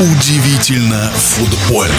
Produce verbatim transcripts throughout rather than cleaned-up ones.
Удивительно футбольно.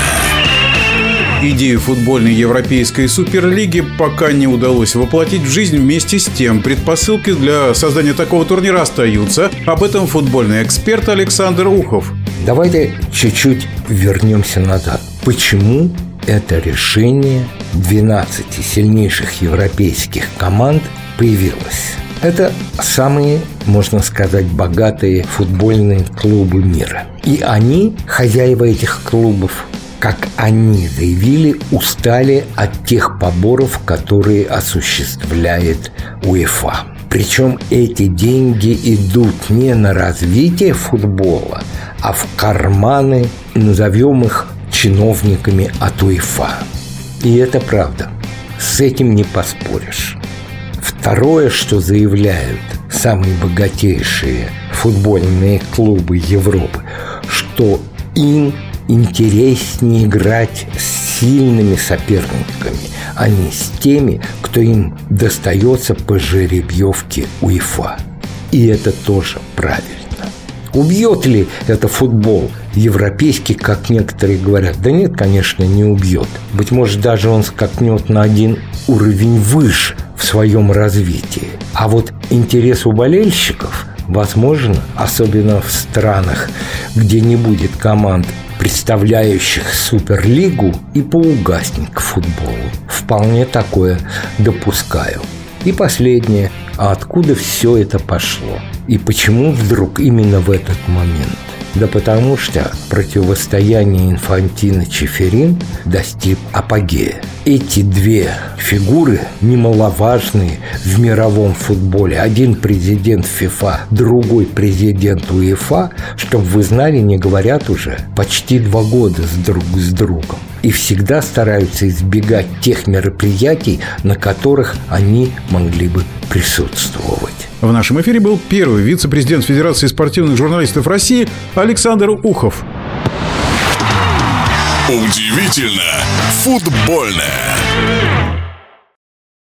Идею футбольной европейской суперлиги пока не удалось воплотить в жизнь. Вместе с тем, предпосылки для создания такого турнира остаются. Об этом футбольный эксперт Александр Ухов. Давайте чуть-чуть вернемся назад. Почему это решение двенадцати сильнейших европейских команд появилось? Это самые, можно сказать, богатые футбольные клубы мира. И они, хозяева этих клубов, как они заявили, устали от тех поборов, которые осуществляет УЕФА. Причем эти деньги идут не на развитие футбола, а в карманы, назовем их, чиновниками от УЕФА. И это правда. С этим не поспоришь. Второе, что заявляют самые богатейшие футбольные клубы Европы, что им интереснее играть с сильными соперниками, а не с теми, кто им достается по жеребьевке УЕФА. И это тоже правильно. Убьет ли это футбол европейский, как некоторые говорят? Да нет, конечно, не убьет. Быть может, даже он скакнет на один уровень выше в своем развитии. А вот интерес у болельщиков, возможно, особенно в странах, где не будет команд, представляющих Суперлигу, и поугаснет к футболу. Вполне такое допускаю. И последнее. А откуда все это пошло? И почему вдруг именно в этот момент? Да потому что противостояние Инфантино-Чеферин достиг апогея. Эти две фигуры немаловажные в мировом футболе. Один президент ФИФА, другой президент УЕФА, чтобы вы знали, не говорят уже почти два года с друг с другом. И всегда стараются избегать тех мероприятий, на которых они могли бы присутствовать. В нашем эфире был первый вице-президент Федерации спортивных журналистов России Александр Ухов. Удивительно футбольное.